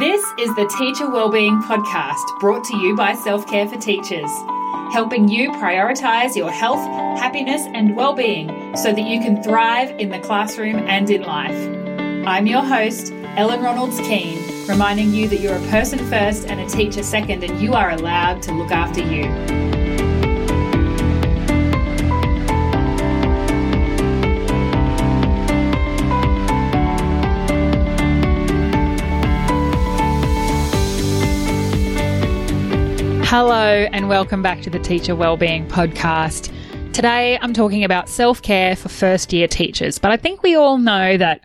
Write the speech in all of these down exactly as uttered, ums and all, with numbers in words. This is the Teacher Wellbeing Podcast, brought to you by Self-Care for Teachers, helping you prioritise your health, happiness and well-being so that you can thrive in the classroom and in life. I'm your host, Ellen Ronalds-Kean, reminding you that you're a person first and a teacher second, and you are allowed to look after you. Hello and welcome back to the Teacher Wellbeing Podcast. Today I'm talking about self-care for first-year teachers, but I think we all know that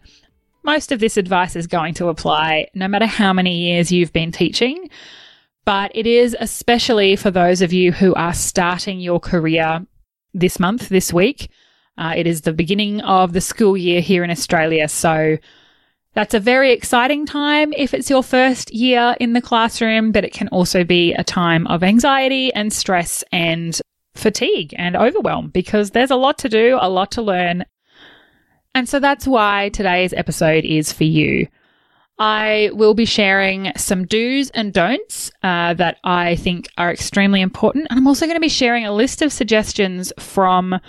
most of this advice is going to apply no matter how many years you've been teaching, but it is especially for those of you who are starting your career this month, this week. Uh, it is the beginning of the school year here in Australia, so that's a very exciting time if it's your first year in the classroom, but it can also be a time of anxiety and stress and fatigue and overwhelm because there's a lot to do, a lot to learn. And so that's why today's episode is for you. I will be sharing some do's and don'ts uh, that I think are extremely important. And I'm also going to be sharing a list of suggestions from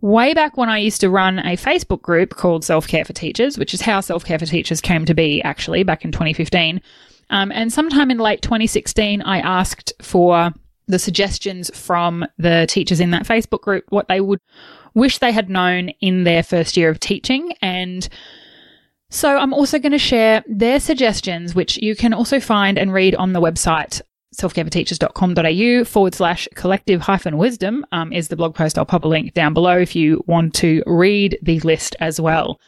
way back when I used to run a Facebook group called Self-Care for Teachers, which is how Self-Care for Teachers came to be actually back in twenty fifteen. Um, and sometime in late twenty sixteen, I asked for the suggestions from the teachers in that Facebook group, what they would wish they had known in their first year of teaching. And so I'm also going to share their suggestions, which you can also find and read on the website selfcareforteachers.com.au forward slash collective hyphen wisdom um, is the blog post. I'll pop a link down below if you want to read the list as well.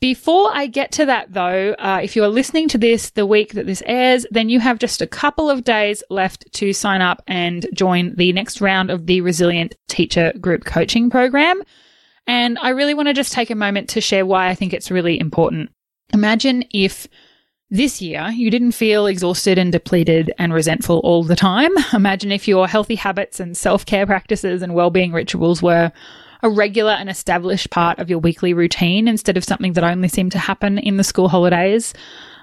Before I get to that though, uh, if you are listening to this the week that this airs, then you have just a couple of days left to sign up and join the next round of the Resilient Teacher Group Coaching Program. And I really want to just take a moment to share why I think it's really important. Imagine if this year, you didn't feel exhausted and depleted and resentful all the time. Imagine if your healthy habits and self-care practices and well-being rituals were a regular and established part of your weekly routine instead of something that only seemed to happen in the school holidays.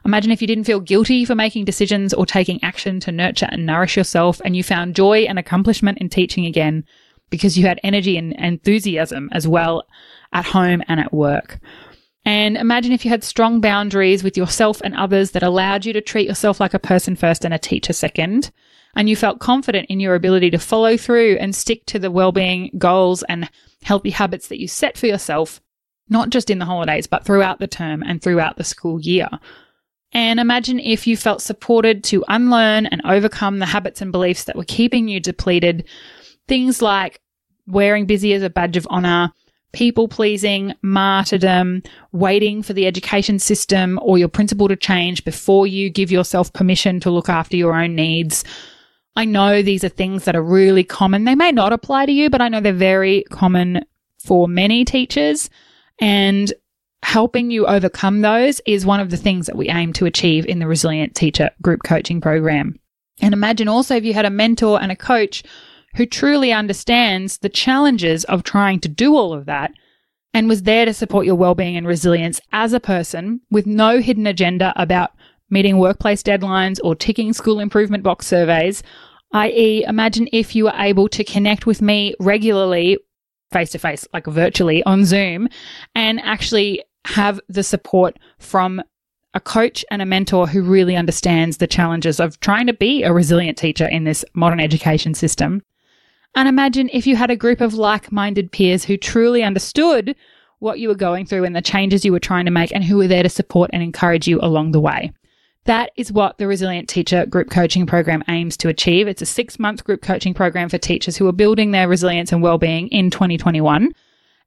Imagine if you didn't feel guilty for making decisions or taking action to nurture and nourish yourself, and you found joy and accomplishment in teaching again because you had energy and enthusiasm as well at home and at work. And imagine if you had strong boundaries with yourself and others that allowed you to treat yourself like a person first and a teacher second, and you felt confident in your ability to follow through and stick to the well-being goals and healthy habits that you set for yourself, not just in the holidays, but throughout the term and throughout the school year. And imagine if you felt supported to unlearn and overcome the habits and beliefs that were keeping you depleted, things like wearing busy as a badge of honor, people-pleasing, martyrdom, waiting for the education system or your principal to change before you give yourself permission to look after your own needs. I know these are things that are really common. They may not apply to you, but I know they're very common for many teachers, and helping you overcome those is one of the things that we aim to achieve in the Resilient Teacher Group Coaching Program. And imagine also if you had a mentor and a coach who truly understands the challenges of trying to do all of that and was there to support your wellbeing and resilience as a person with no hidden agenda about meeting workplace deadlines or ticking school improvement box surveys, that is imagine if you were able to connect with me regularly, face-to-face, like virtually on Zoom, and actually have the support from a coach and a mentor who really understands the challenges of trying to be a resilient teacher in this modern education system. And imagine if you had a group of like-minded peers who truly understood what you were going through and the changes you were trying to make and who were there to support and encourage you along the way. That is what the Resilient Teacher Group Coaching Program aims to achieve. It's a six-month group coaching program for teachers who are building their resilience and well-being in twenty twenty-one.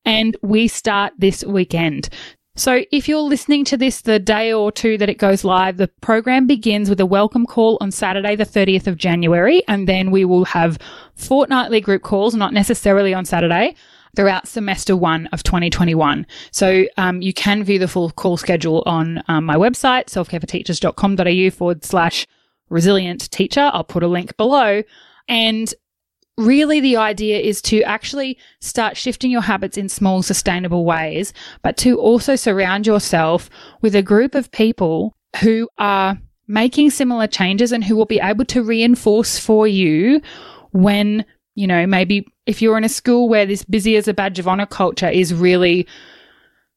And we start this weekend. So if you're listening to this the day or two that it goes live, the program begins with a welcome call on Saturday, the thirtieth of January, and then we will have fortnightly group calls, not necessarily on Saturday, throughout semester one of twenty twenty-one. So um, you can view the full call schedule on um, my website, selfcareforteachers.com.au forward slash resilient teacher. I'll put a link below. And really, the idea is to actually start shifting your habits in small, sustainable ways, but to also surround yourself with a group of people who are making similar changes and who will be able to reinforce for you when, you know, maybe if you're in a school where this busy as a badge of honor culture is really,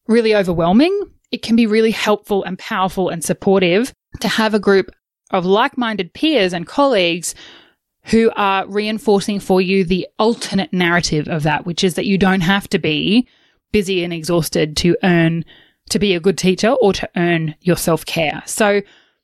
really overwhelming, it can be really helpful and powerful and supportive to have a group of like-minded peers and colleagues who are reinforcing for you the alternate narrative of that, which is that you don't have to be busy and exhausted to earn, to be a good teacher or to earn your self-care. So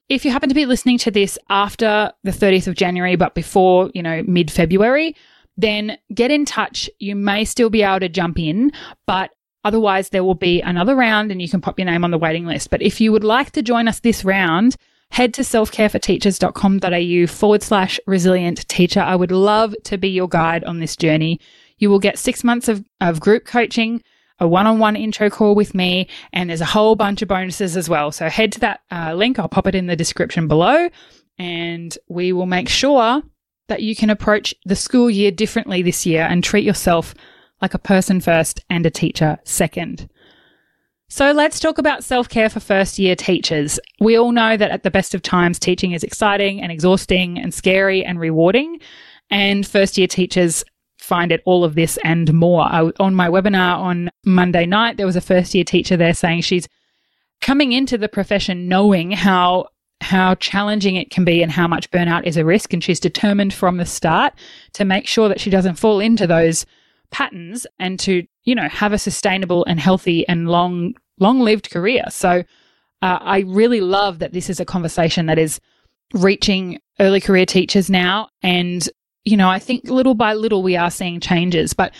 if you happen to be listening to this after the thirtieth of January, but before, you know, mid-February, then get in touch. You may still be able to jump in, but otherwise there will be another round and you can pop your name on the waiting list. But if you would like to join us this round, head to selfcareforteachers.com.au forward slash resilient teacher. I would love to be your guide on this journey. You will get six months of, of group coaching, a one-on-one intro call with me, and there's a whole bunch of bonuses as well. So head to that uh, link. I'll pop it in the description below, and we will make sure that you can approach the school year differently this year and treat yourself like a person first and a teacher second. So let's talk about self-care for first-year teachers. We all know that at the best of times, teaching is exciting and exhausting and scary and rewarding, and first-year teachers find it all of this and more. I, on my webinar on Monday night, there was a first-year teacher there saying she's coming into the profession knowing how how challenging it can be and how much burnout is a risk, and she's determined from the start to make sure that she doesn't fall into those patterns and to, you know, have a sustainable and healthy and long, long-lived career. So uh, I really love that this is a conversation that is reaching early career teachers now. And, you know, I think little by little we are seeing changes. But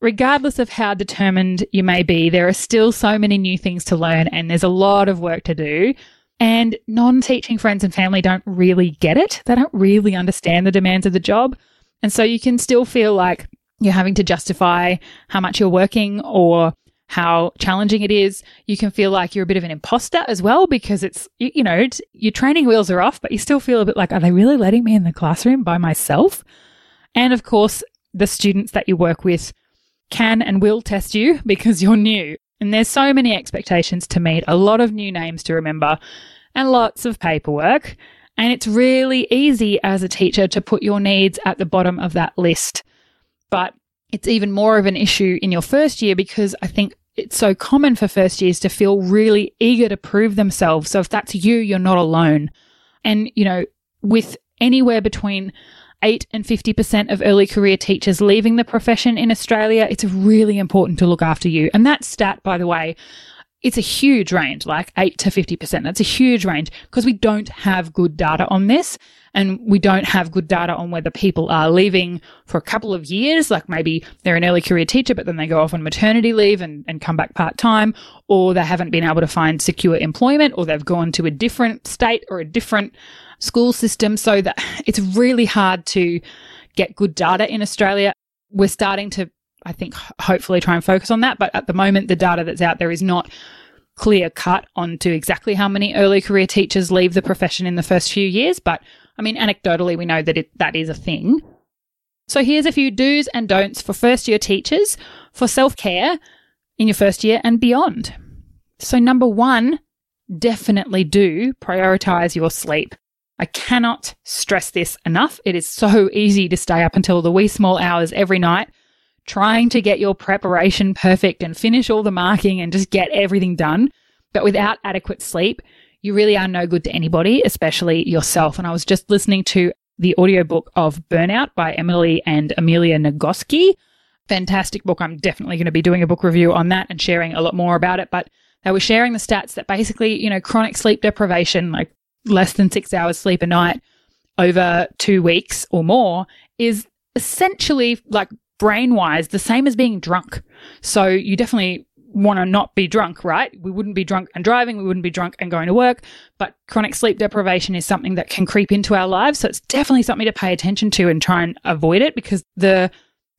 regardless of how determined you may be, there are still so many new things to learn and there's a lot of work to do. And non-teaching friends and family don't really get it. They don't really understand the demands of the job. And so you can still feel like you're having to justify how much you're working or how challenging it is. You can feel like you're a bit of an imposter as well, because it's, you know, it's, your training wheels are off, but you still feel a bit like, are they really letting me in the classroom by myself? And of course, the students that you work with can and will test you because you're new. And there's so many expectations to meet, a lot of new names to remember, and lots of paperwork. And it's really easy as a teacher to put your needs at the bottom of that list. But it's even more of an issue in your first year, because I think it's so common for first years to feel really eager to prove themselves. So if that's you, you're not alone. And, you know, with anywhere between eight and fifty percent of early career teachers leaving the profession in Australia, it's really important to look after you. And that stat, by the way, it's a huge range, like eight to fifty percent. That's a huge range because we don't have good data on this. And we don't have good data on whether people are leaving for a couple of years, like maybe they're an early career teacher, but then they go off on maternity leave and, and come back part-time, or they haven't been able to find secure employment, or they've gone to a different state or a different school system. So that it's really hard to get good data in Australia. We're starting to, I think, hopefully try and focus on that. But at the moment, the data that's out there is not clear cut onto exactly how many early career teachers leave the profession in the first few years. But I mean, anecdotally, we know that it, that is a thing. So here's a few do's and don'ts for first-year teachers for self-care in your first year and beyond. So number one, definitely do prioritise your sleep. I cannot stress this enough. It is so easy to stay up until the wee small hours every night trying to get your preparation perfect and finish all the marking and just get everything done. But without adequate sleep, you really are no good to anybody, especially yourself. And I was just listening to the audiobook of Burnout by Emily and Amelia Nagoski. Fantastic book. I'm definitely going to be doing a book review on that and sharing a lot more about it. But they were sharing the stats that basically, you know, chronic sleep deprivation, like less than six hours sleep a night over two weeks or more, is essentially like brain-wise the same as being drunk. So you definitely want to not be drunk, right? We wouldn't be drunk and driving. We wouldn't be drunk and going to work. But chronic sleep deprivation is something that can creep into our lives. So it's definitely something to pay attention to and try and avoid it, because the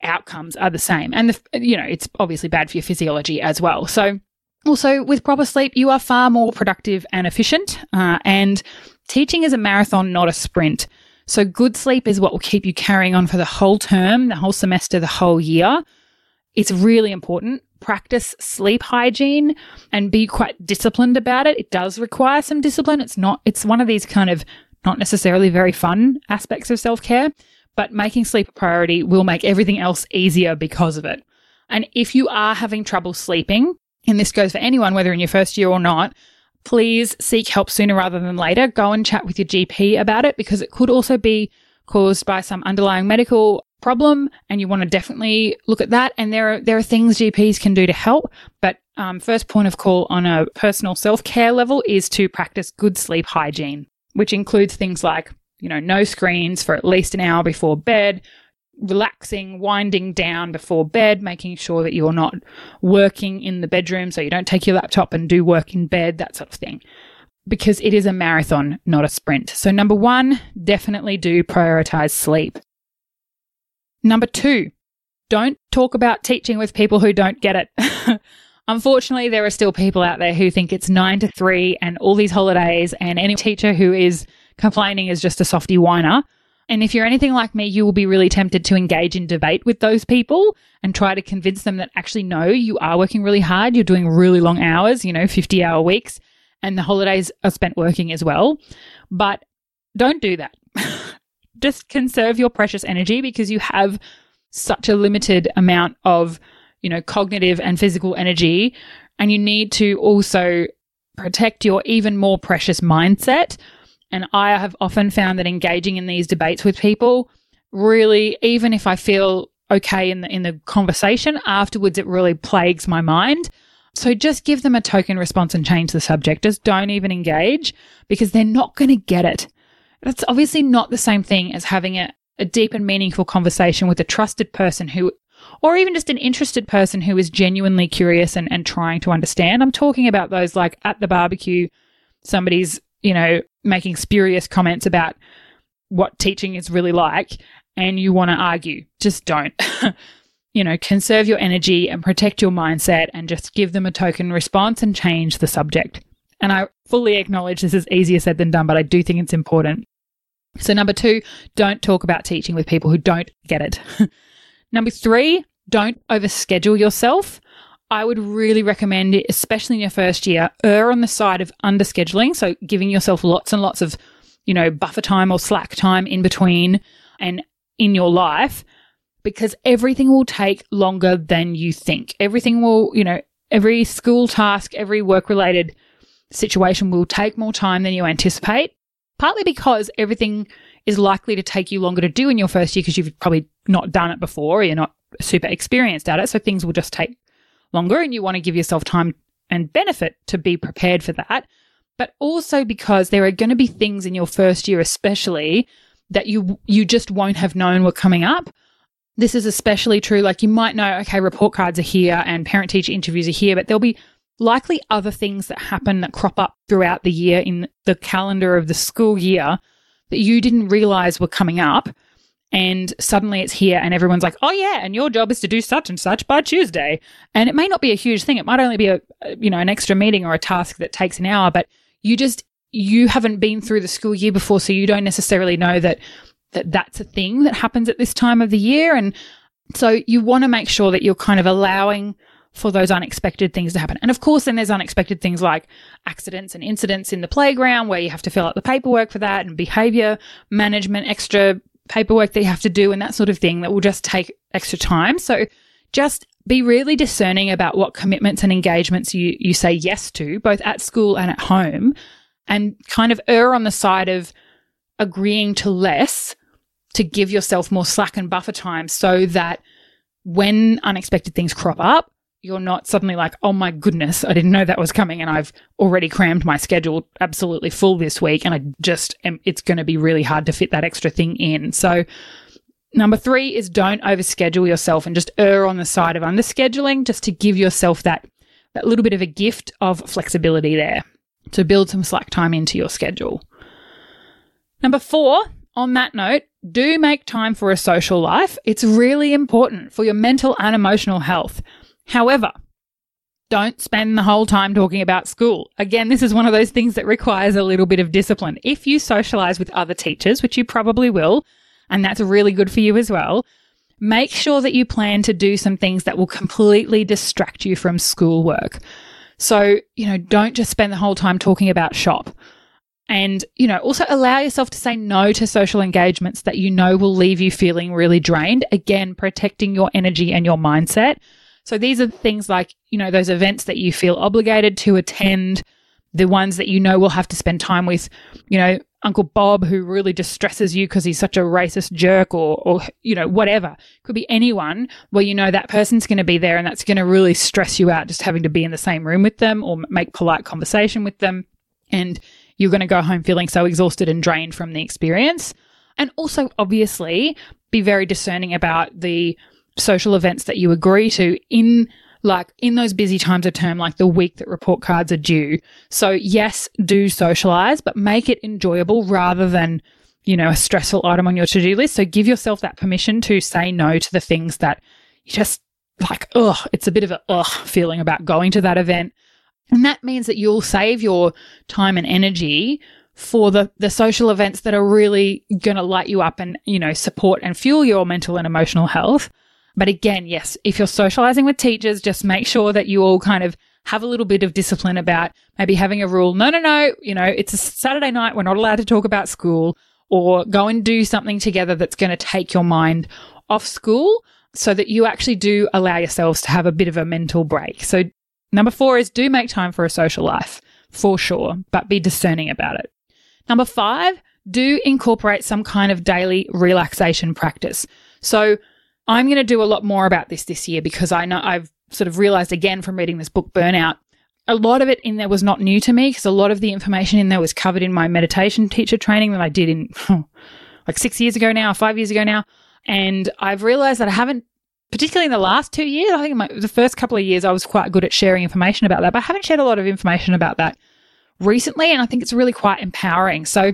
outcomes are the same. And, the, you know, it's obviously bad for your physiology as well. So also with proper sleep, you are far more productive and efficient. Uh, and teaching is a marathon, not a sprint. So good sleep is what will keep you carrying on for the whole term, the whole semester, the whole year. It's really important. Practice sleep hygiene and be quite disciplined about it. It does require some discipline. It's not, it's one of these kind of not necessarily very fun aspects of self-care, but making sleep a priority will make everything else easier because of it. And if you are having trouble sleeping, and this goes for anyone, whether in your first year or not, please seek help sooner rather than later. Go and chat with your G P about it, because it could also be caused by some underlying medical problem, and you want to definitely look at that. And there are there are things G Ps can do to help, but um, first point of call on a personal self-care level is to practice good sleep hygiene, which includes things like, you know, no screens for at least an hour before bed, relaxing, winding down before bed, making sure that you're not working in the bedroom, so you don't take your laptop and do work in bed, that sort of thing, because it is a marathon, not a sprint. So number one, definitely do prioritize sleep. Number two, don't talk about teaching with people who don't get it. Unfortunately, there are still people out there who think it's nine to three and all these holidays, and any teacher who is complaining is just a softy whiner. And if you're anything like me, you will be really tempted to engage in debate with those people and try to convince them that actually, no, you are working really hard. You're doing really long hours, you know, fifty hour weeks, and the holidays are spent working as well. But don't do that. Just conserve your precious energy, because you have such a limited amount of, you know, cognitive and physical energy, and you need to also protect your even more precious mindset. And I have often found that engaging in these debates with people really, even if I feel okay in the, in the conversation, afterwards it really plagues my mind. So just give them a token response and change the subject. Just don't even engage, because they're not going to get it. That's obviously not the same thing as having a, a deep and meaningful conversation with a trusted person who, or even just an interested person who is genuinely curious and, and trying to understand. I'm talking about those like at the barbecue, somebody's, you know, making spurious comments about what teaching is really like, and you want to argue. Just don't. You know, conserve your energy and protect your mindset, and just give them a token response and change the subject. And I fully acknowledge this is easier said than done, but I do think it's important. So number two, don't talk about teaching with people who don't get it. Number three, don't overschedule yourself. I would really recommend it, especially in your first year, err on the side of underscheduling. So giving yourself lots and lots of, you know, buffer time or slack time in between and in your life, because everything will take longer than you think. Everything will, you know, every school task, every work-related situation will take more time than you anticipate, partly because everything is likely to take you longer to do in your first year because you've probably not done it before, or you're not super experienced at it. So things will just take longer, and you want to give yourself time and benefit to be prepared for that, but also because there are going to be things in your first year especially that you you just won't have known were coming up. This is especially true, like you might know, okay, report cards are here and parent-teacher interviews are here, but there'll be likely other things that happen that crop up throughout the year in the calendar of the school year that you didn't realize were coming up, and suddenly it's here and everyone's like, oh yeah, and your job is to do such and such by Tuesday. And it may not be a huge thing. It might only be a, you know, an extra meeting or a task that takes an hour, but you just, you haven't been through the school year before, so you don't necessarily know that, that that's a thing that happens at this time of the year. And so you want to make sure that you're kind of allowing for those unexpected things to happen. And of course, then there's unexpected things like accidents and incidents in the playground where you have to fill out the paperwork for that, and behavior management, extra paperwork that you have to do and that sort of thing that will just take extra time. So just be really discerning about what commitments and engagements you, you say yes to, both at school and at home, and kind of err on the side of agreeing to less to give yourself more slack and buffer time, so that when unexpected things crop up, you're not suddenly like, oh my goodness, I didn't know that was coming, and I've already crammed my schedule absolutely full this week, and I just am, it's going to be really hard to fit that extra thing in. So number three is don't overschedule yourself, and just err on the side of underscheduling, just to give yourself that, that little bit of a gift of flexibility there to build some slack time into your schedule. Number four, on that note, do make time for a social life. It's really important for your mental and emotional health. However, don't spend the whole time talking about school. Again, this is one of those things that requires a little bit of discipline. If you socialize with other teachers, which you probably will, and that's really good for you as well, Make sure that you plan to do some things that will completely distract you from schoolwork. So, you know, don't just spend the whole time talking about shop. And, you know, also allow yourself to say no to social engagements that you know will leave you feeling really drained. Again, protecting your energy and your mindset. So these are things like, you know, those events that you feel obligated to attend, the ones that you know will have to spend time with, you know, Uncle Bob, who really distresses you because he's such a racist jerk, or, or, you know, whatever. Could be anyone where you know that person's going to be there and that's going to really stress you out just having to be in the same room with them or make polite conversation with them. And you're going to go home feeling so exhausted and drained from the experience. And also, obviously, be very discerning about the social events that you agree to in like in those busy times of term, like the week that report cards are due. So yes, do socialize, but make it enjoyable rather than, you know, a stressful item on your to-do list. So give yourself that permission to say no to the things that you just like, ugh, it's a bit of a ugh feeling about going to that event. And that means that you'll save your time and energy for the, the social events that are really going to light you up and, you know, support and fuel your mental and emotional health. But again, yes, if you're socializing with teachers, just make sure that you all kind of have a little bit of discipline about maybe having a rule. No, no, no, you know, it's a Saturday night. We're not allowed to talk about school, or go and do something together that's going to take your mind off school so that you actually do allow yourselves to have a bit of a mental break. So number four is do make time for a social life for sure, but be discerning about it. Number five, do incorporate some kind of daily relaxation practice. So I'm going to do a lot more about this this year because I know I've sort of realized again from reading this book, Burnout, a lot of it in there was not new to me because a lot of the information in there was covered in my meditation teacher training that I did in like six years ago now, five years ago now. And I've realized that I haven't, particularly in the last two years, I think my, the first couple of years I was quite good at sharing information about that, but I haven't shared a lot of information about that recently. And I think it's really quite empowering. So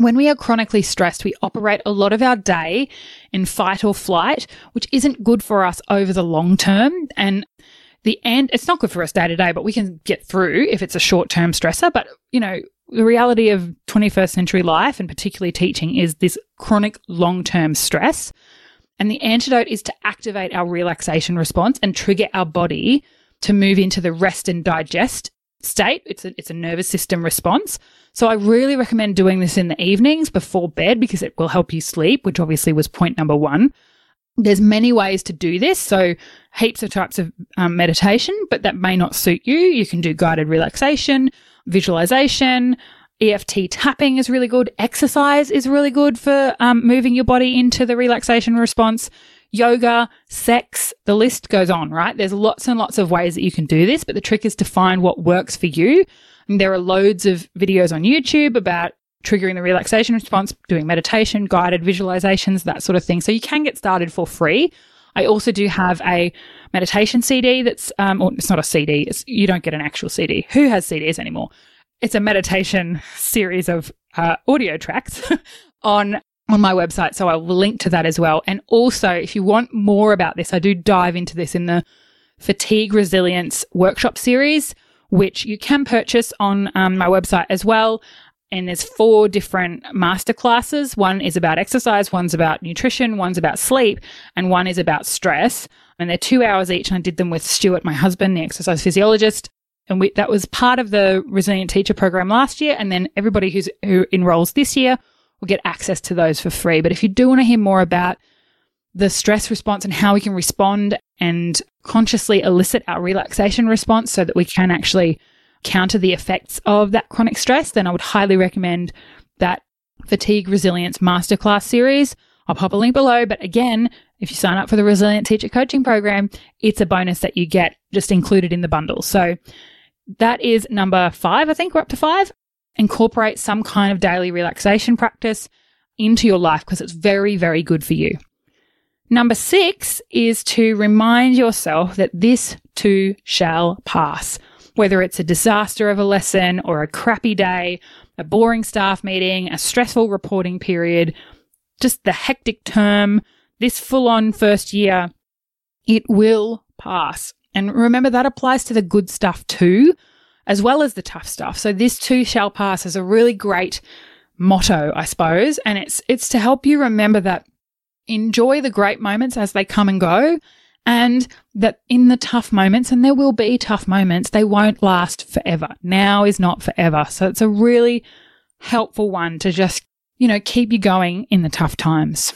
when we are chronically stressed, we operate a lot of our day in fight or flight, which isn't good for us over the long term. And the end, it's not good for us day to day, but we can get through if it's a short-term stressor. But, you know, the reality of twenty-first century life and particularly teaching is this chronic long-term stress. And the antidote is to activate our relaxation response and trigger our body to move into the rest and digest state. It's a, it's a nervous system response. So I really recommend doing this in the evenings before bed because it will help you sleep, which obviously was point number one. There's many ways to do this. So heaps of types of um, meditation, but that may not suit you. You can do guided relaxation, visualization, E F T tapping is really good. Exercise is really good for um, moving your body into the relaxation response. Yoga, sex, the list goes on, right? There's lots and lots of ways that you can do this, but the trick is to find what works for you. And there are loads of videos on YouTube about triggering the relaxation response, doing meditation, guided visualizations, that sort of thing. So you can get started for free. I also do have a meditation C D that's, um, or it's not a C D, it's, you don't get an actual C D. Who has C Ds anymore? It's a meditation series of uh, audio tracks on on my website. So I will link to that as well. And also, if you want more about this, I do dive into this in the Fatigue Resilience Workshop Series, which you can purchase on um, my website as well. And there's four different masterclasses. One is about exercise, one's about nutrition, one's about sleep, and one is about stress. And they're two hours each. And I did them with Stuart, my husband, the exercise physiologist. And we, that was part of the Resilient Teacher Program last year. And then everybody who's, who enrolls this year we'll get access to those for free. But if you do want to hear more about the stress response and how we can respond and consciously elicit our relaxation response so that we can actually counter the effects of that chronic stress, then I would highly recommend that Fatigue Resilience Masterclass series. I'll pop a link below. But again, if you sign up for the Resilient Teacher Coaching Program, it's a bonus that you get just included in the bundle. So that is number five, I think we're up to five. Incorporate some kind of daily relaxation practice into your life because it's very, very good for you. Number six is to remind yourself that this too shall pass. Whether it's a disaster of a lesson or a crappy day, a boring staff meeting, a stressful reporting period, just the hectic term, this full-on first year, it will pass. And remember, that applies to the good stuff too, as well as the tough stuff. So this too shall pass is a really great motto, I suppose. And it's it's to help you remember that enjoy the great moments as they come and go, and that in the tough moments, and there will be tough moments, they won't last forever. Now is not forever. So it's a really helpful one to just, you know, keep you going in the tough times.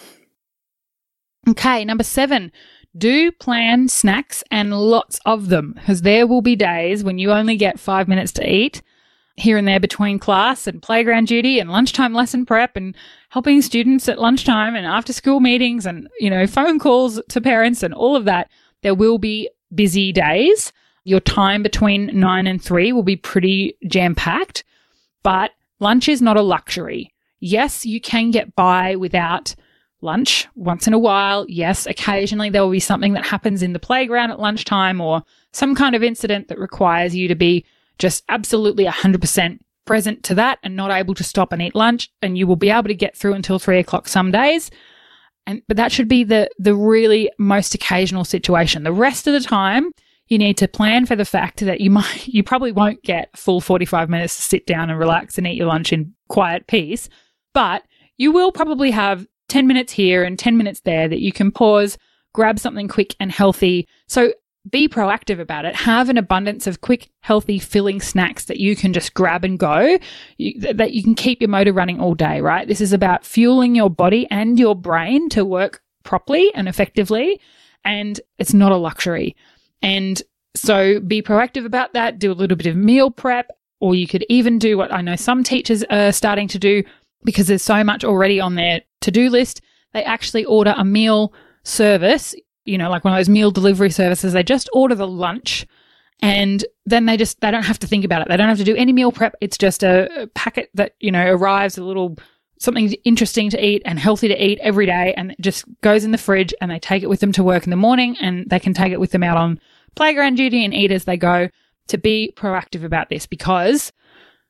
Okay, number seven, do plan snacks and lots of them, because there will be days when you only get five minutes to eat here and there between class and playground duty and lunchtime lesson prep and helping students at lunchtime and after school meetings and, you know, phone calls to parents and all of that. There will be busy days. Your time between nine and three will be pretty jam-packed, but lunch is not a luxury. Yes, you can get by without lunch once in a while. Yes, occasionally there will be something that happens in the playground at lunchtime or some kind of incident that requires you to be just absolutely one hundred percent present to that and not able to stop and eat lunch, and you will be able to get through until three o'clock some days. And but that should be the the really most occasional situation. The rest of the time, you need to plan for the fact that you might you probably won't get a full forty-five minutes to sit down and relax and eat your lunch in quiet peace, but you will probably have ten minutes here and ten minutes there that you can pause, grab something quick and healthy. So be proactive about it. Have an abundance of quick, healthy, filling snacks that you can just grab and go, you, that you can keep your motor running all day, right? This is about fueling your body and your brain to work properly and effectively, and it's not a luxury. And so be proactive about that. Do a little bit of meal prep, or you could even do what I know some teachers are starting to do because there's so much already on their to-do list. They actually order a meal service, you know, like one of those meal delivery services. They just order the lunch and then they just, they don't have to think about it. They don't have to do any meal prep. It's just a packet that, you know, arrives, a little something interesting to eat and healthy to eat every day, and it just goes in the fridge, and they take it with them to work in the morning, and they can take it with them out on playground duty and eat as they go. To be proactive about this, because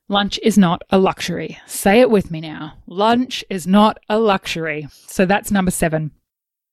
lunch is not a luxury. Say it with me now. Lunch is not a luxury. So that's number seven.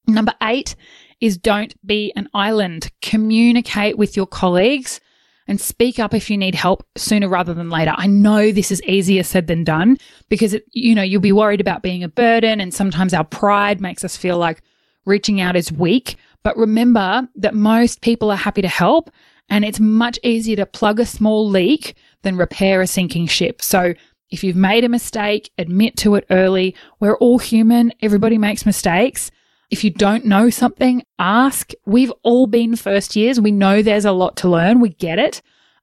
Number eight is don't be an island. Communicate with your colleagues and speak up if you need help sooner rather than later. I know this is easier said than done, because it, you know, you'll be worried about being a burden, and sometimes our pride makes us feel like reaching out is weak. But remember that most people are happy to help, and it's much easier to plug a small leak than repair a sinking ship. So if you've made a mistake, admit to it early. We're all human. Everybody makes mistakes. If you don't know something, ask. We've all been first years. We know there's a lot to learn. We get it.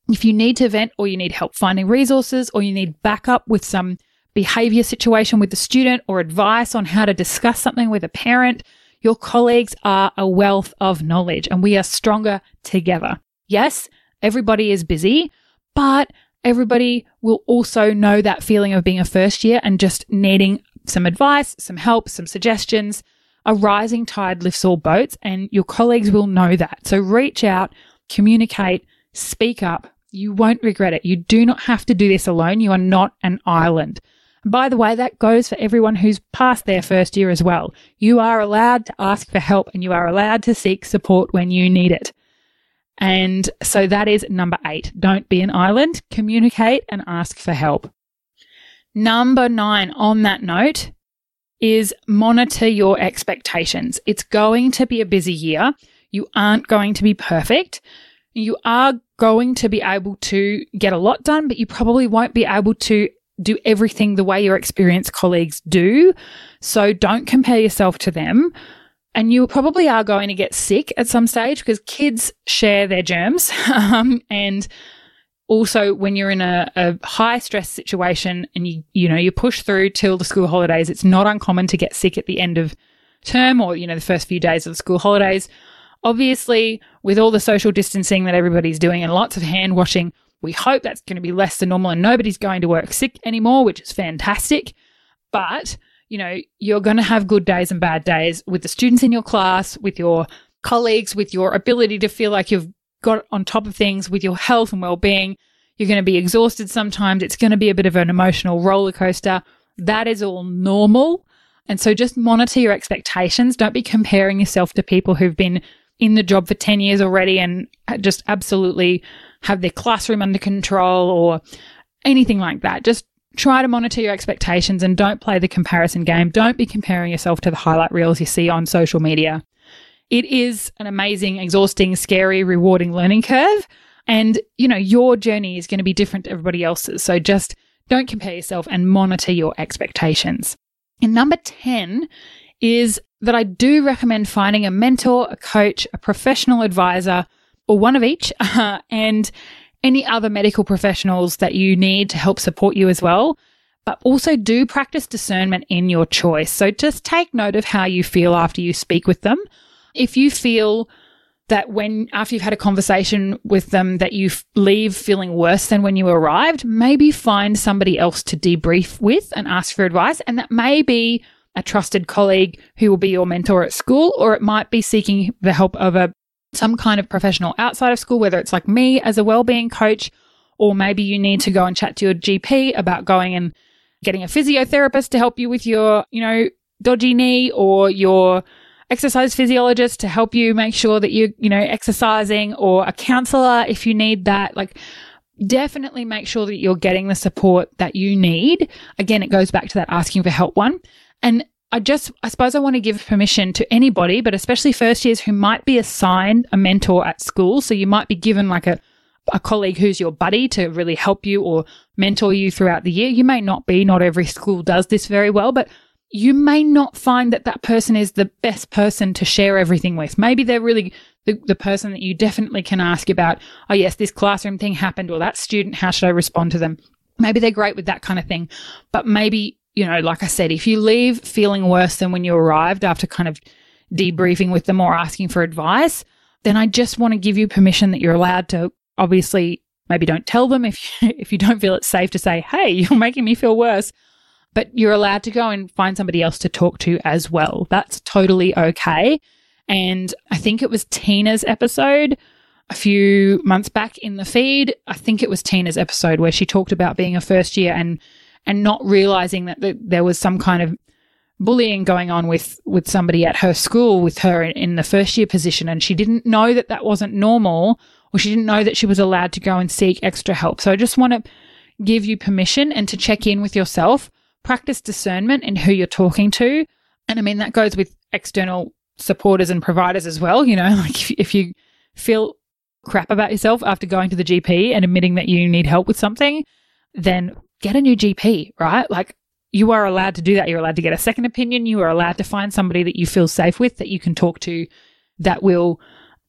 If you need to vent, or you need help finding resources, or you need backup with some behavior situation with the student, or advice on how to discuss something with a parent, your colleagues are a wealth of knowledge, and we are stronger together. Yes, everybody is busy, but everybody will also know that feeling of being a first year and just needing some advice, some help, some suggestions. A rising tide lifts all boats, and your colleagues will know that. So reach out, communicate, speak up. You won't regret it. You do not have to do this alone. You are not an island. And by the way, that goes for everyone who's passed their first year as well. You are allowed to ask for help, and you are allowed to seek support when you need it. And so that is number eight. Don't be an island. Communicate and ask for help. Number nine on that note is monitor your expectations. It's going to be a busy year. You aren't going to be perfect. You are going to be able to get a lot done, but you probably won't be able to do everything the way your experienced colleagues do. So don't compare yourself to them. And you probably are going to get sick at some stage, because kids share their germs. um, and also, when you're in a, a high stress situation and you you know you push through till the school holidays, it's not uncommon to get sick at the end of term, or you know the first few days of the school holidays. Obviously, with all the social distancing that everybody's doing and lots of hand washing, we hope that's going to be less than normal and nobody's going to work sick anymore, which is fantastic. But you know you're going to have good days and bad days with the students in your class, with your colleagues, with your ability to feel like you've got on top of things, with your health and well-being. You're going to be exhausted sometimes. It's going to be a bit of an emotional roller coaster. That is all normal. And so just monitor your expectations. Don't be comparing yourself to people who've been in the job for ten years already and just absolutely have their classroom under control or anything like that. Just Try to monitor your expectations and don't play the comparison game. Don't be comparing yourself to the highlight reels you see on social media. It is an amazing, exhausting, scary, rewarding learning curve. And, you know, your journey is going to be different to everybody else's. So just don't compare yourself and monitor your expectations. And number ten is that I do recommend finding a mentor, a coach, a professional advisor, or one of each, uh, and any other medical professionals that you need to help support you as well. But also do practice discernment in your choice. So just take note of how you feel after you speak with them. If you feel that when after you've had a conversation with them that you f- leave feeling worse than when you arrived, maybe find somebody else to debrief with and ask for advice. And that may be a trusted colleague who will be your mentor at school, or it might be seeking the help of a some kind of professional outside of school, whether it's like me as a wellbeing coach, or maybe you need to go and chat to your G P about going and getting a physiotherapist to help you with your, you know, dodgy knee, or your exercise physiologist to help you make sure that you're, you know, exercising, or a counselor if you need that. Like, definitely make sure that you're getting the support that you need. Again, it goes back to that asking for help one. And I just, I suppose I want to give permission to anybody, but especially first years who might be assigned a mentor at school. So you might be given like a, a colleague who's your buddy to really help you or mentor you throughout the year. You may not be, not every school does this very well, but you may not find that that person is the best person to share everything with. Maybe they're really the, the person that you definitely can ask about, oh yes, this classroom thing happened, or that student, how should I respond to them? Maybe they're great with that kind of thing, but maybe, you know, like I said, if you leave feeling worse than when you arrived after kind of debriefing with them or asking for advice, then I just want to give you permission that you're allowed to, obviously, maybe don't tell them if you, if you don't feel it's safe to say, hey, you're making me feel worse, but you're allowed to go and find somebody else to talk to as well. That's totally okay. And I think it was Tina's episode a few months back in the feed. I think it was Tina's episode where she talked about being a first year and and not realizing that there was some kind of bullying going on with, with somebody at her school with her in, in the first year position. And she didn't know that that wasn't normal, or she didn't know that she was allowed to go and seek extra help. So I just want to give you permission and to check in with yourself, practice discernment in who you're talking to. And I mean, that goes with external supporters and providers as well. You know, like if, if you feel crap about yourself after going to the G P and admitting that you need help with something, then get a new G P, right? Like, you are allowed to do that. You're allowed to get a second opinion. You are allowed to find somebody that you feel safe with, that you can talk to, that will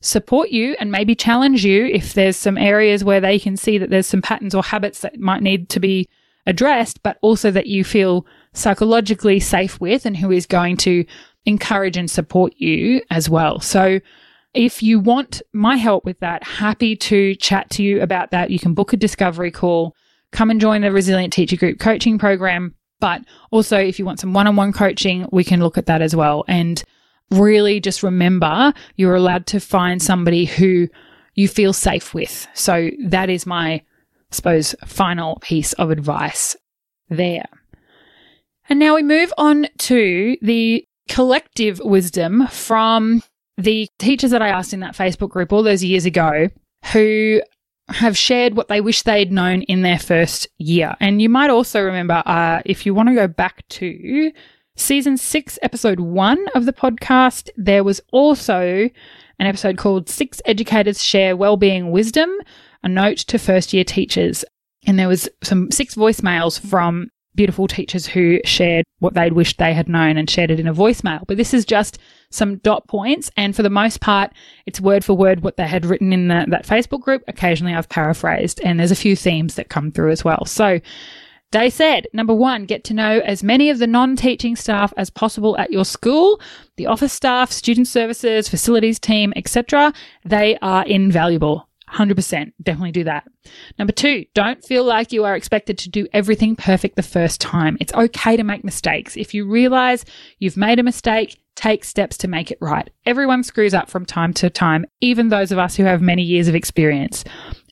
support you and maybe challenge you if there's some areas where they can see that there's some patterns or habits that might need to be addressed, but also that you feel psychologically safe with and who is going to encourage and support you as well. So if you want my help with that, happy to chat to you about that. You can book a discovery call. Come and join the Resilient Teacher Group Coaching Program. But also, if you want some one-on-one coaching, we can look at that as well. And really just remember, you're allowed to find somebody who you feel safe with. So that is my, I suppose, final piece of advice there. And now we move on to the collective wisdom from the teachers that I asked in that Facebook group all those years ago who have shared what they wish they'd known in their first year. And you might also remember, uh, if you want to go back to season six, episode one of the podcast, there was also an episode called Six Educators Share Wellbeing Wisdom, a note to first year teachers. And there was some six voicemails from beautiful teachers who shared what they'd wished they had known and shared it in a voicemail. But this is just some dot points, and for the most part it's word for word what they had written in the, that Facebook group. Occasionally I've paraphrased, and there's a few themes that come through as well. So they said, number one, get to know as many of the non-teaching staff as possible at your school, the office staff, student services, facilities team, et cetera. They are invaluable. one hundred percent. Definitely do that. Number two, don't feel like you are expected to do everything perfect the first time. It's okay to make mistakes. If you realize you've made a mistake, take steps to make it right. Everyone screws up from time to time, even those of us who have many years of experience.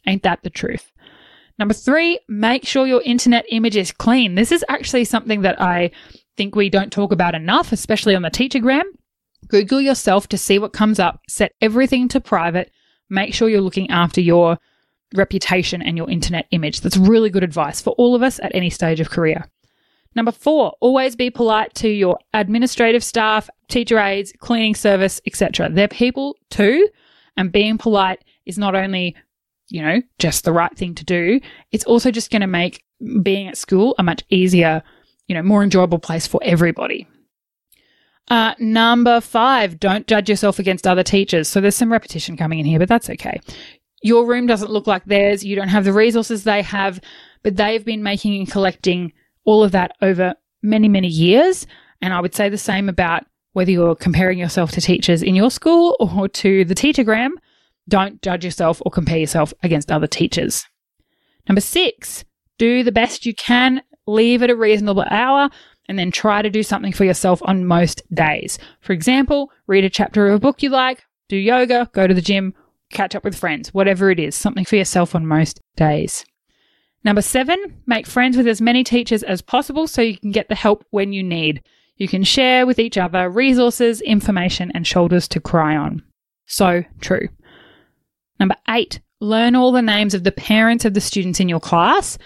Ain't that the truth? Number three, make sure your internet image is clean. This is actually something that I think we don't talk about enough, especially on the Teachergram. Google yourself to see what comes up. Set everything to private. Make sure you're looking after your reputation and your internet image. That's really good advice for all of us at any stage of career. Number four, always be polite to your administrative staff, teacher aides, cleaning service, et cetera. They're people too, and being polite is not only, you know, just the right thing to do, it's also just going to make being at school a much easier, you know, more enjoyable place for everybody. Uh, number five, don't judge yourself against other teachers. So there's some repetition coming in here, but that's okay. Your room doesn't look like theirs. You don't have the resources they have, but they've been making and collecting all of that over many, many years. And I would say the same about whether you're comparing yourself to teachers in your school or to the Teachergram. Don't judge yourself or compare yourself against other teachers. Number six, do the best you can, leave at a reasonable hour, and then try to do something for yourself on most days. For example, read a chapter of a book you like, do yoga, go to the gym, catch up with friends, whatever it is, something for yourself on most days. Number seven, make friends with as many teachers as possible so you can get the help when you need. You can share with each other resources, information, and shoulders to cry on. So true. Number eight, learn all the names of the parents of the students in your class.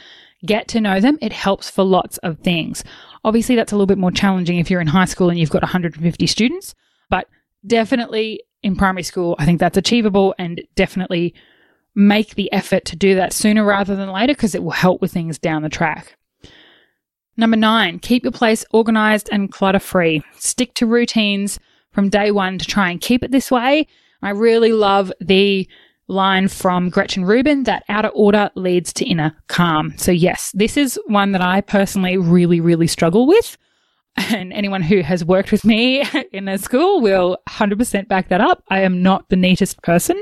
Get to know them. It helps for lots of things. Obviously, that's a little bit more challenging if you're in high school and you've got one hundred fifty students, but definitely in primary school, I think that's achievable, and definitely make the effort to do that sooner rather than later because it will help with things down the track. Number nine, keep your place organized and clutter-free. Stick to routines from day one to try and keep it this way. I really love the line from Gretchen Rubin that outer order leads to inner calm. So yes, this is one that I personally really, really struggle with. And anyone who has worked with me in a school will one hundred percent back that up. I am not the neatest person,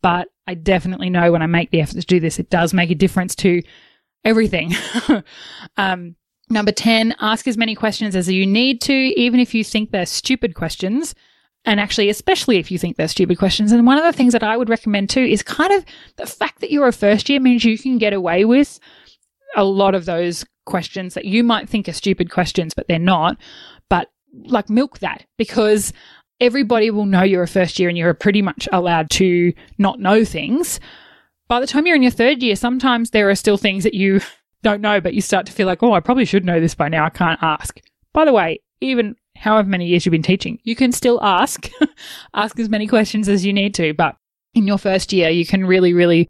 but I definitely know when I make the effort to do this, it does make a difference to everything. um, number ten, ask as many questions as you need to, even if you think they're stupid questions. And actually, especially if you think they're stupid questions. And one of the things that I would recommend too is kind of the fact that you're a first year means you can get away with a lot of those questions that you might think are stupid questions, but they're not. But like, milk that, because everybody will know you're a first year and you're pretty much allowed to not know things. By the time you're in your third year, sometimes there are still things that you don't know, but you start to feel like, oh, I probably should know this by now. I can't ask. By the way, even however many years you've been teaching, you can still ask, ask as many questions as you need to. But in your first year, you can really, really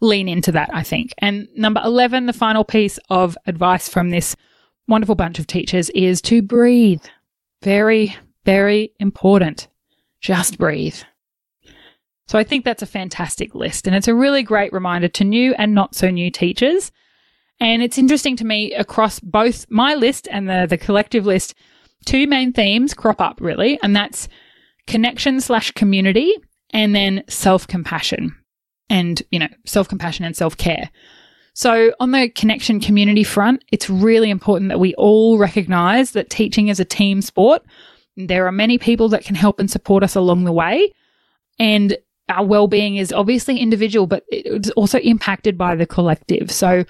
lean into that, I think. And number eleven, the final piece of advice from this wonderful bunch of teachers is to breathe. Very, very important. Just breathe. So I think that's a fantastic list. And it's a really great reminder to new and not so new teachers. And it's interesting to me, across both my list and the, the collective list, two main themes crop up really, and that's connection slash community and then self-compassion and, you know, self-compassion and self-care. So on the connection community front, it's really important that we all recognize that teaching is a team sport. There are many people that can help and support us along the way, and our well-being is obviously individual, but it's also impacted by the collective. So,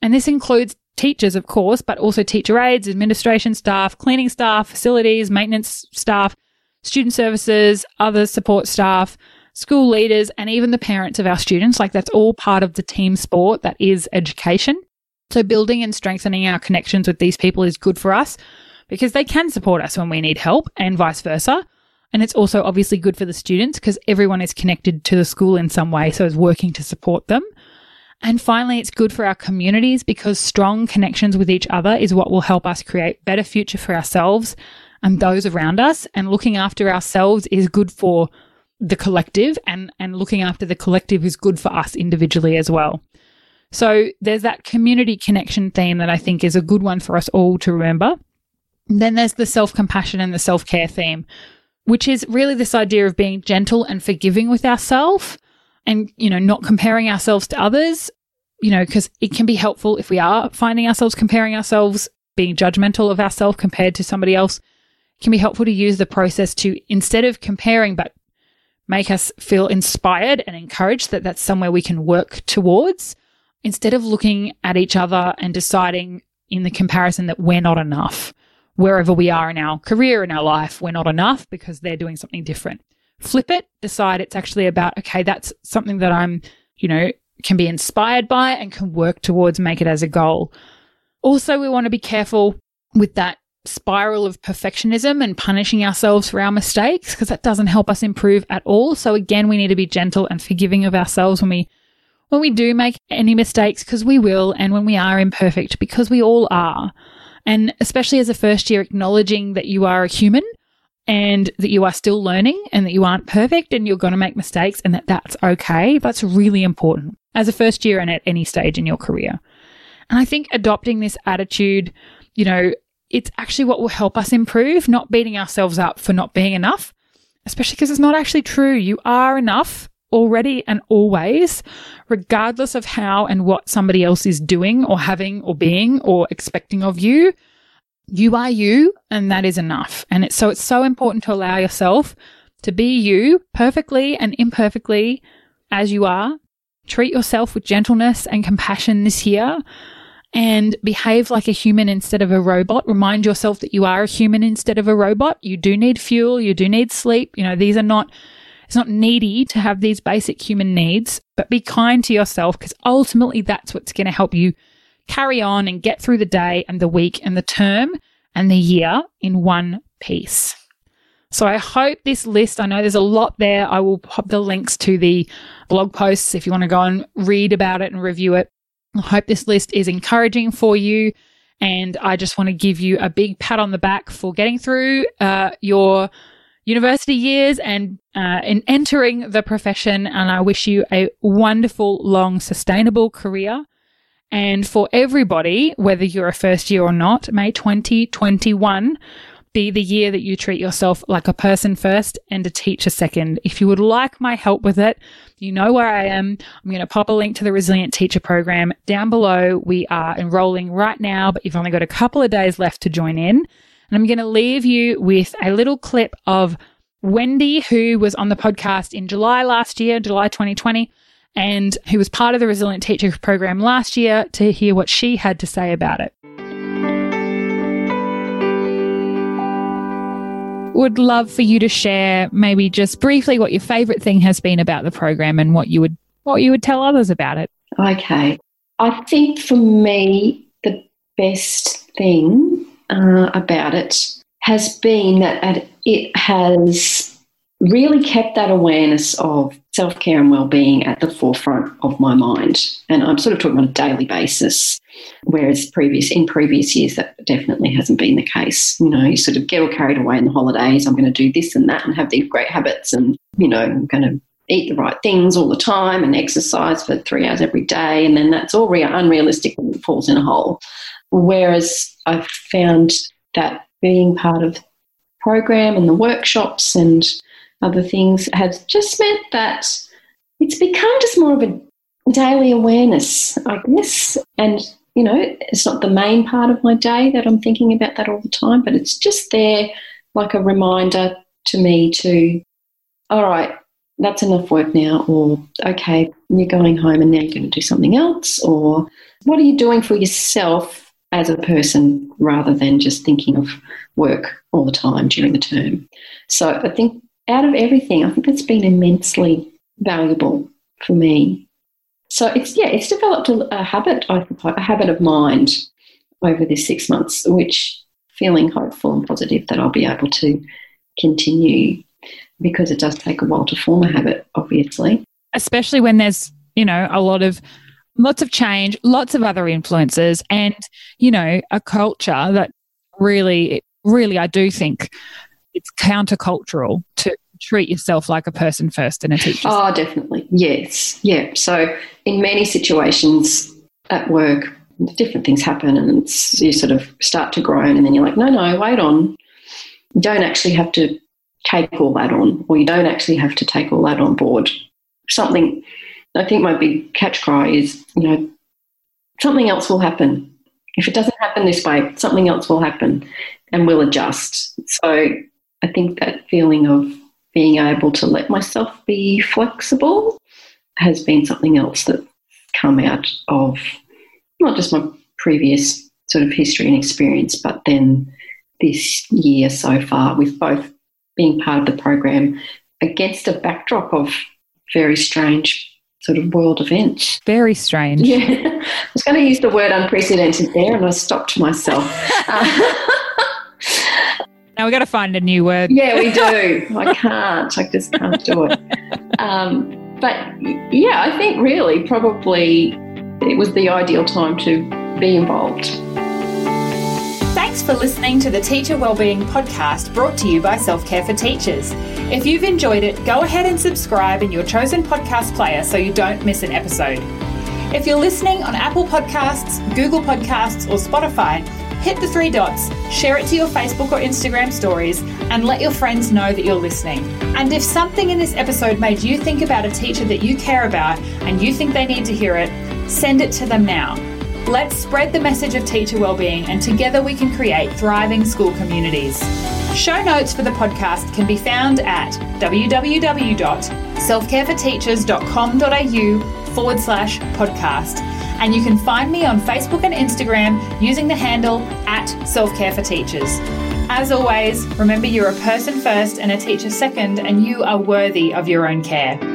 and this includes teachers, of course, but also teacher aides, administration staff, cleaning staff, facilities, maintenance staff, student services, other support staff, school leaders, and even the parents of our students. Like, that's all part of the team sport that is education. So building and strengthening our connections with these people is good for us because they can support us when we need help and vice versa. And it's also obviously good for the students because everyone is connected to the school in some way, so is working to support them. And finally, it's good for our communities because strong connections with each other is what will help us create better future for ourselves and those around us. And looking after ourselves is good for the collective, and, and looking after the collective is good for us individually as well. So there's that community connection theme that I think is a good one for us all to remember. And then there's the self-compassion and the self-care theme, which is really this idea of being gentle and forgiving with ourselves. And, you know, not comparing ourselves to others, you know, because it can be helpful if we are finding ourselves comparing ourselves, being judgmental of ourselves compared to somebody else. It can be helpful to use the process to, instead of comparing, but make us feel inspired and encouraged that that's somewhere we can work towards, instead of looking at each other and deciding in the comparison that we're not enough. Wherever we are in our career, in our life, we're not enough because they're doing something different. Flip it, decide it's actually about, okay, that's something that I'm, you know, can be inspired by and can work towards, make it as a goal. Also, we want to be careful with that spiral of perfectionism and punishing ourselves for our mistakes, because that doesn't help us improve at all. So again, we need to be gentle and forgiving of ourselves when we when we do make any mistakes, because we will, and when we are imperfect, because we all are. And especially as a first year, acknowledging that you are a human and that you are still learning and that you aren't perfect and you're going to make mistakes and that that's okay. That's really important as a first year and at any stage in your career. And I think adopting this attitude, you know, it's actually what will help us improve, not beating ourselves up for not being enough, especially because it's not actually true. You are enough already and always, regardless of how and what somebody else is doing or having or being or expecting of you. You are you, and that is enough. And it's so it's so important to allow yourself to be you perfectly and imperfectly as you are. Treat yourself with gentleness and compassion this year, and behave like a human instead of a robot. Remind yourself that you are a human instead of a robot. You do need fuel. You do need sleep. You know, these are not, it's not needy to have these basic human needs, but be kind to yourself, because ultimately that's what's going to help you carry on and get through the day and the week and the term and the year in one piece. So I hope this list, I know there's a lot there. I will pop the links to the blog posts if you want to go and read about it and review it. I hope this list is encouraging for you, and I just want to give you a big pat on the back for getting through uh, your university years and uh, in entering the profession, and I wish you a wonderful, long, sustainable career. And for everybody, whether you're a first year or not, may twenty twenty-one be the year that you treat yourself like a person first and a teacher second. If you would like my help with it, you know where I am. I'm going to pop a link to the Resilient Teacher Program down below. We are enrolling right now, but you've only got a couple of days left to join in. And I'm going to leave you with a little clip of Wendy, who was on the podcast in July last year, July twenty twenty, and who was part of the Resilient Teacher Program last year, to hear what she had to say about it. Would love for you to share maybe just briefly what your favourite thing has been about the program and what you would what you would tell others about it. Okay. I think for me the best thing uh, about it has been that it has really kept that awareness of self-care and well-being at the forefront of my mind. And I'm sort of talking on a daily basis, whereas previous in previous years that definitely hasn't been the case. You know, you sort of get all carried away in the holidays. I'm going to do this and that and have these great habits and, you know, I'm going to eat the right things all the time and exercise for three hours every day, and then that's all re- unrealistic and it falls in a hole. Whereas I've found that being part of the program and the workshops and other things has just meant that it's become just more of a daily awareness, I guess. And, you know, it's not the main part of my day that I'm thinking about that all the time, but it's just there like a reminder to me to, all right, that's enough work now, or, okay, you're going home and now you're going to do something else, or what are you doing for yourself as a person rather than just thinking of work all the time during the term. So I think out of everything, I think that's been immensely valuable for me. So it's yeah, it's developed a, a habit, I suppose, a habit of mind over this six months, which feeling hopeful and positive that I'll be able to continue, because it does take a while to form a habit, obviously. Especially when there's, you know, a lot of lots of change, lots of other influences, and you know, a culture that really, really, I do think it's countercultural to treat yourself like a person first and a teacher. Oh, definitely. Yes. Yeah. So in many situations at work, different things happen and it's, you sort of start to groan and then you're like, no, no, wait on. You don't actually have to take all that on, or you don't actually have to take all that on board. Something, I think my big catch cry is, you know, something else will happen. If it doesn't happen this way, something else will happen and we'll adjust. So I think that feeling of being able to let myself be flexible has been something else that's come out of not just my previous sort of history and experience, but then this year so far with both being part of the program against a backdrop of very strange sort of world event. Very strange. Yeah. I was going to use the word unprecedented there and I stopped myself. uh, Now we've got to find a new word. Yeah, we do. I can't. I just can't do it. Um, but, yeah, I think really probably it was the ideal time to be involved. Thanks for listening to the Teacher Wellbeing Podcast, brought to you by Self-Care for Teachers. If you've enjoyed it, go ahead and subscribe in your chosen podcast player so you don't miss an episode. If you're listening on Apple Podcasts, Google Podcasts or Spotify, hit the three dots, share it to your Facebook or Instagram stories, and let your friends know that you're listening. And if something in this episode made you think about a teacher that you care about and you think they need to hear it, send it to them now. Let's spread the message of teacher wellbeing, and together we can create thriving school communities. Show notes for the podcast can be found at w w w dot self care for teachers dot com dot a u forward slash podcast. And you can find me on Facebook and Instagram using the handle at Self-Care for Teachers. As always, remember you're a person first and a teacher second, and you are worthy of your own care.